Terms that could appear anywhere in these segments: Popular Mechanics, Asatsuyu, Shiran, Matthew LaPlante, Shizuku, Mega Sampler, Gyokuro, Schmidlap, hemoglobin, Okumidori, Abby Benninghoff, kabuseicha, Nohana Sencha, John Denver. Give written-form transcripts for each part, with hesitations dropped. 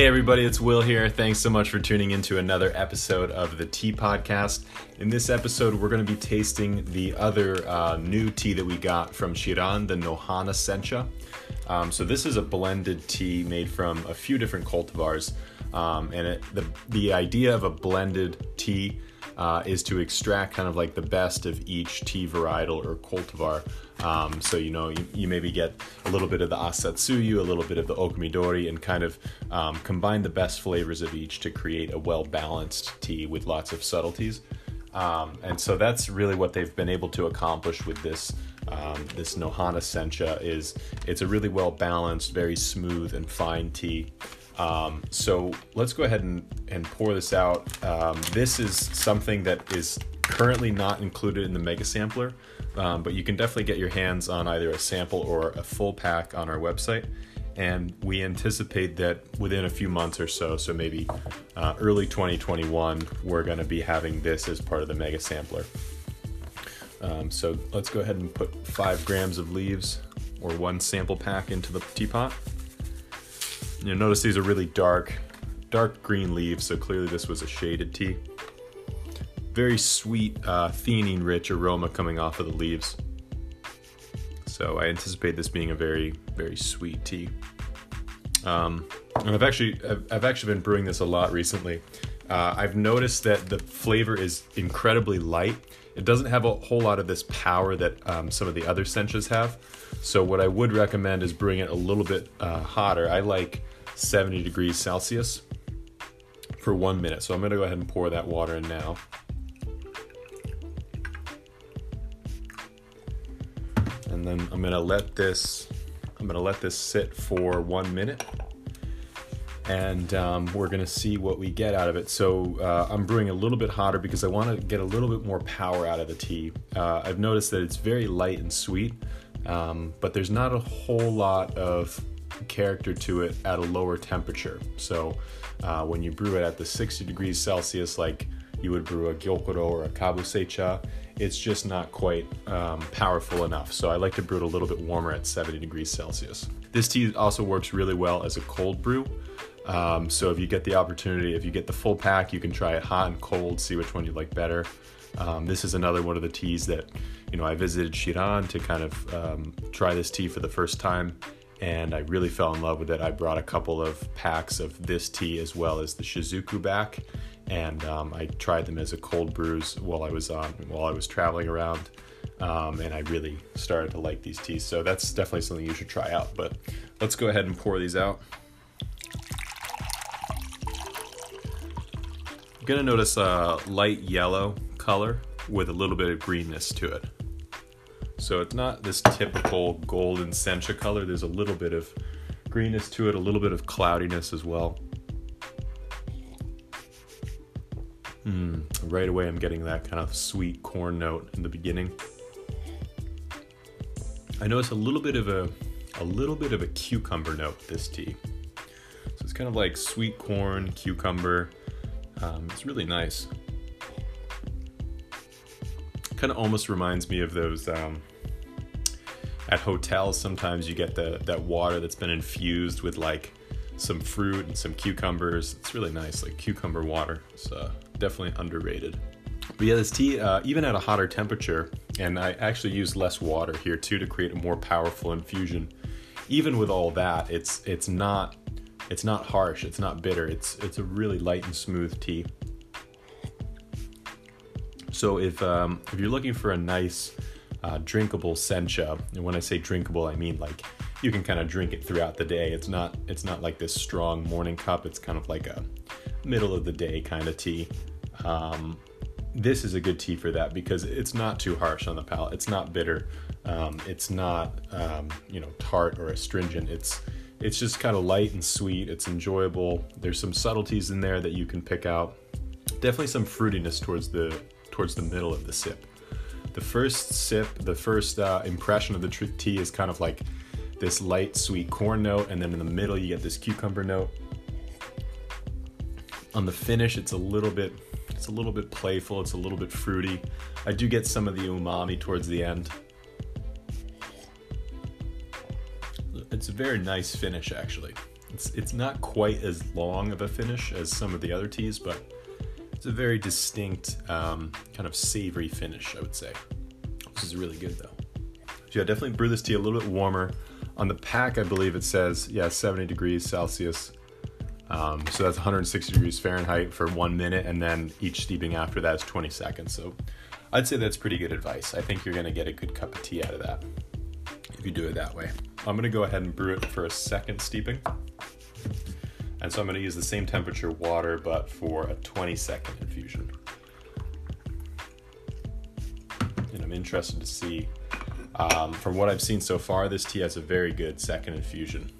Hey everybody, it's Will here. Thanks so much for tuning in to another episode of the Tea Podcast. In this episode, we're going to be tasting the other new tea that we got from Shiran, the Nohana Sencha. So this is a blended tea made from a few different cultivars. And the idea of a blended tea is to extract kind of like the best of each tea varietal or cultivar. So, you know, you maybe get a little bit of the Asatsuyu, a little bit of the Okumidori, and kind of combine the best flavors of each to create a well-balanced tea with lots of subtleties. And so that's really what they've been able to accomplish with this this Nohana Sencha. Is it's a really well-balanced, very smooth and fine tea. So let's go ahead and pour this out. This is something that is currently not included in the Mega Sampler, but you can definitely get your hands on either a sample or a full pack on our website. And we anticipate that within a few months or so, so maybe early 2021, we're going to be having this as part of the Mega Sampler. So let's go ahead and put 5 grams of leaves or one sample pack into the teapot. You'll notice these are really dark green leaves, so clearly this was a shaded tea. Very sweet, theanine-rich aroma coming off of the leaves. So I anticipate this being a very, very sweet tea. And I've actually been brewing this a lot recently. I've noticed that the flavor is incredibly light. It doesn't have a whole lot of this power that some of the other senchas have. So what I would recommend is brewing it a little bit hotter. I like 70 degrees Celsius for 1 minute. So I'm gonna go ahead and pour that water in now. And then I'm gonna let this sit for 1 minute, and we're gonna see what we get out of it. So I'm brewing a little bit hotter because I want to get a little bit more power out of the tea. I've noticed that it's very light and sweet, but there's not a whole lot of character to it at a lower temperature. So when you brew it at the 60 degrees Celsius, like you would brew a Gyokuro or a kabuseicha, it's just not quite powerful enough. So I like to brew it a little bit warmer at 70 degrees Celsius. This tea also works really well as a cold brew. So if you get the opportunity, if you get the full pack, you can try it hot and cold, see which one you like better. This is another one of the teas that, you know, I visited Shiran to kind of try this tea for the first time, and I really fell in love with it. I brought a couple of packs of this tea as well as the Shizuku back, and I tried them as a cold brews while I was traveling around, and I really started to like these teas. So that's definitely something you should try out. But let's go ahead and pour these out. You're gonna notice a light yellow color with a little bit of greenness to it. So it's not this typical golden sencha color. There's a little bit of greenness to it, a little bit of cloudiness as well. Right away I'm getting that kind of sweet corn note in the beginning. I notice a little bit of a cucumber note with this tea. So it's kind of like sweet corn, cucumber. It's really nice. Kind of almost reminds me of those at hotels sometimes you get that water that's been infused with like some fruit and some cucumbers. It's really nice, like cucumber water. It's definitely underrated. But yeah, this tea, even at a hotter temperature, and I actually used less water here too to create a more powerful infusion, even with all that, it's not harsh, it's not bitter, it's a really light and smooth tea. So if you're looking for a nice drinkable sencha, and when I say drinkable, I mean like you can kind of drink it throughout the day. It's not like this strong morning cup. It's kind of like a middle of the day kind of tea. This is a good tea for that because it's not too harsh on the palate. It's not bitter. It's not tart or astringent. It's just kind of light and sweet. It's enjoyable. There's some subtleties in there that you can pick out. Definitely some fruitiness towards the middle of the sip. The first sip, the first impression of the tea is kind of like this light, sweet corn note, and then in the middle you get this cucumber note. On the finish, it's a little bit playful, it's a little bit fruity. I do get some of the umami towards the end. It's a very nice finish, actually. It's not quite as long of a finish as some of the other teas, but it's a very distinct kind of savory finish, I would say. This is really good, though. So yeah, definitely brew this tea a little bit warmer. On the pack, I believe it says, 70 degrees Celsius. So that's 160 degrees Fahrenheit for 1 minute, and then each steeping after that is 20 seconds. So I'd say that's pretty good advice. I think you're going to get a good cup of tea out of that if you do it that way. I'm going to go ahead and brew it for a second steeping. And so I'm going to use the same temperature water, but for a 20-second infusion. And I'm interested to see, from what I've seen so far, this tea has a very good second infusion.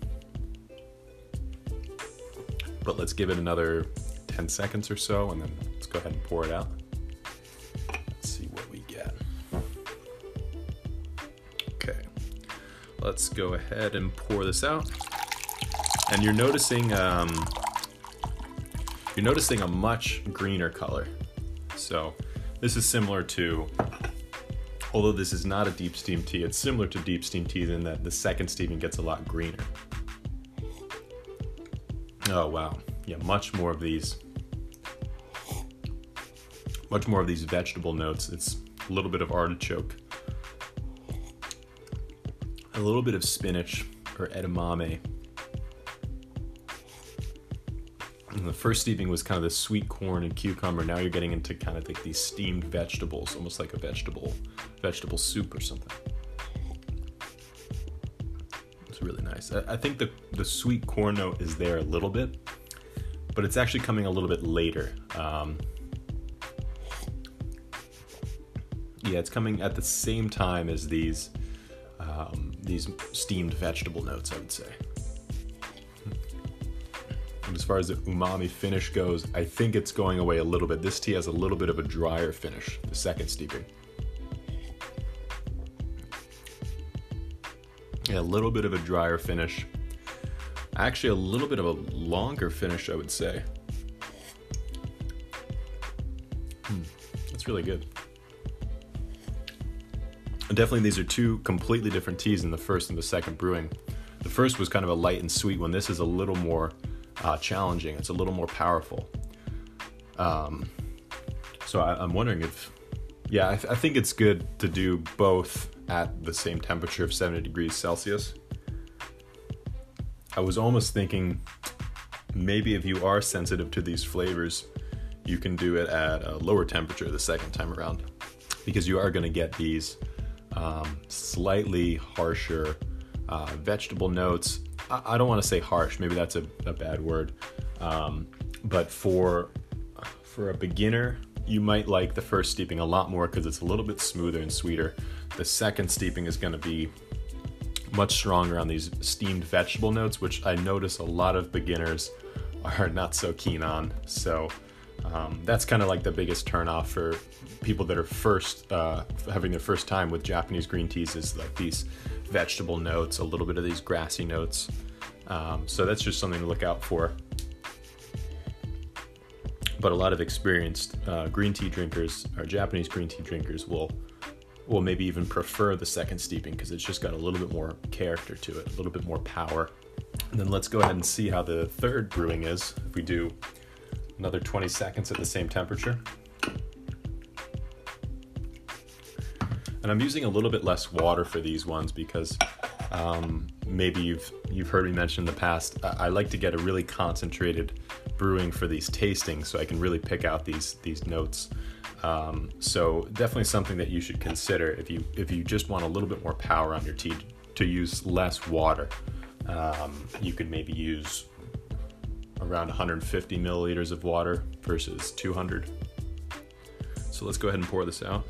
But let's give it another 10 seconds or so, and then let's go ahead and pour it out. Let's see what we get. Okay, let's go ahead and pour this out. And you're noticing a much greener color. So this is similar to, although this is not a deep steam tea, it's similar to deep steam teas in that the second steaming gets a lot greener. Oh wow, yeah, much more of these vegetable notes. It's a little bit of artichoke, a little bit of spinach or edamame. And the first steeping was kind of the sweet corn and cucumber. Now you're getting into kind of like these steamed vegetables, almost like a vegetable soup or something. It's really nice. I think the sweet corn note is there a little bit, but it's actually coming a little bit later. It's coming at the same time as these steamed vegetable notes, I would say. As far as the umami finish goes, I think it's going away a little bit. This tea has a little bit of a drier finish, the second steeping. Yeah, a little bit of a drier finish. Actually, a little bit of a longer finish, I would say. That's really good. And definitely these are two completely different teas in the first and the second brewing. The first was kind of a light and sweet one. This is a little more challenging. It's a little more powerful. So I'm wondering if, I think it's good to do both at the same temperature of 70 degrees Celsius. I was almost thinking maybe if you are sensitive to these flavors, you can do it at a lower temperature the second time around, because you are going to get these slightly harsher vegetable notes. I don't want to say harsh, maybe that's a bad word, but for a beginner, you might like the first steeping a lot more because it's a little bit smoother and sweeter. The second steeping is going to be much stronger on these steamed vegetable notes, which I notice a lot of beginners are not so keen on. So that's kind of like the biggest turnoff for people that are first having their first time with Japanese green teas, is like these vegetable notes, a little bit of these grassy notes. So that's just something to look out for. But a lot of experienced green tea drinkers, or Japanese green tea drinkers, will maybe even prefer the second steeping because it's just got a little bit more character to it, a little bit more power. And then let's go ahead and see how the third brewing is. If we do another 20 seconds at the same temperature. And I'm using a little bit less water for these ones because maybe you've heard me mention in the past, I like to get a really concentrated brewing for these tastings so I can really pick out these notes. So definitely something that you should consider if you just want a little bit more power on your tea, to use less water. You could maybe use around 150 milliliters of water versus 200. So let's go ahead and pour this out.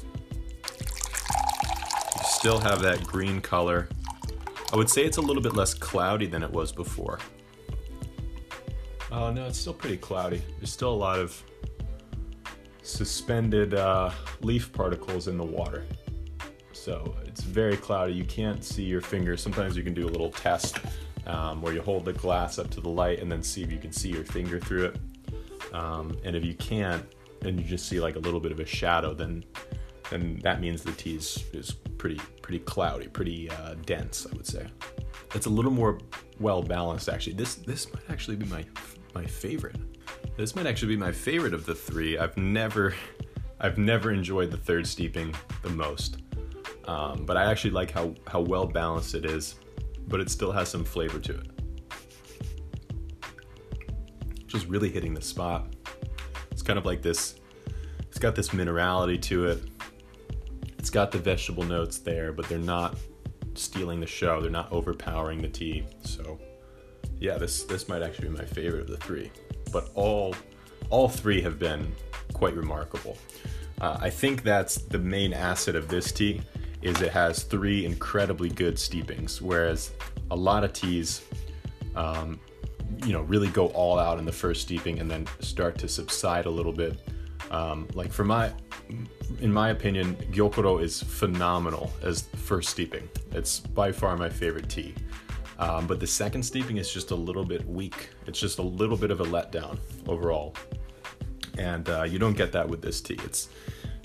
Still have that green color. I would say it's a little bit less cloudy than it was before. Oh no, it's still pretty cloudy. There's still a lot of suspended leaf particles in the water. So it's very cloudy. You can't see your fingers. Sometimes you can do a little test where you hold the glass up to the light and then see if you can see your finger through it. And if you can't, and you just see like a little bit of a shadow, then that means the tea is pretty cloudy, pretty dense, I would say. It's a little more well balanced, actually. This might actually be my favorite. This might actually be my favorite of the three. I've never enjoyed the third steeping the most. But I actually like how well balanced it is, but it still has some flavor to it. Just really hitting the spot. It's kind of like this, it's got this minerality to it. It's got the vegetable notes there, but they're not stealing the show. They're not overpowering the tea. So yeah, this might actually be my favorite of the three, but all three have been quite remarkable. I think that's the main asset of this tea, is it has three incredibly good steepings, whereas a lot of teas, really go all out in the first steeping and then start to subside a little bit. Like in my opinion, Gyokuro is phenomenal as first steeping. It's by far my favorite tea. But the second steeping is just a little bit weak. It's just a little bit of a letdown overall. And you don't get that with this tea. It's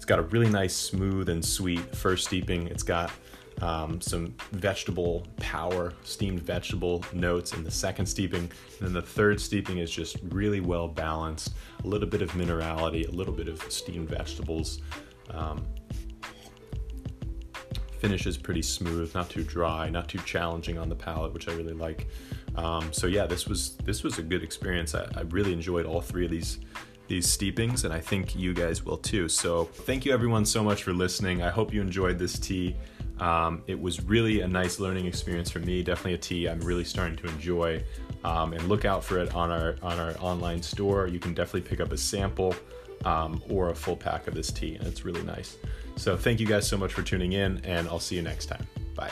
got a really nice, smooth and sweet first steeping. It's got some vegetable power, steamed vegetable notes in the second steeping. And then the third steeping is just really well balanced. A little bit of minerality, a little bit of steamed vegetables. Finish is pretty smooth, not too dry, not too challenging on the palate, which I really like. So yeah, this was a good experience. I really enjoyed all three of these steepings, and I think you guys will too. So thank you everyone so much for listening. I hope you enjoyed this tea. It was really a nice learning experience for me. Definitely a tea I'm really starting to enjoy. And look out for it on our online store. You can definitely pick up a sample or a full pack of this tea, and it's really nice. So thank you guys so much for tuning in, and I'll see you next time. Bye.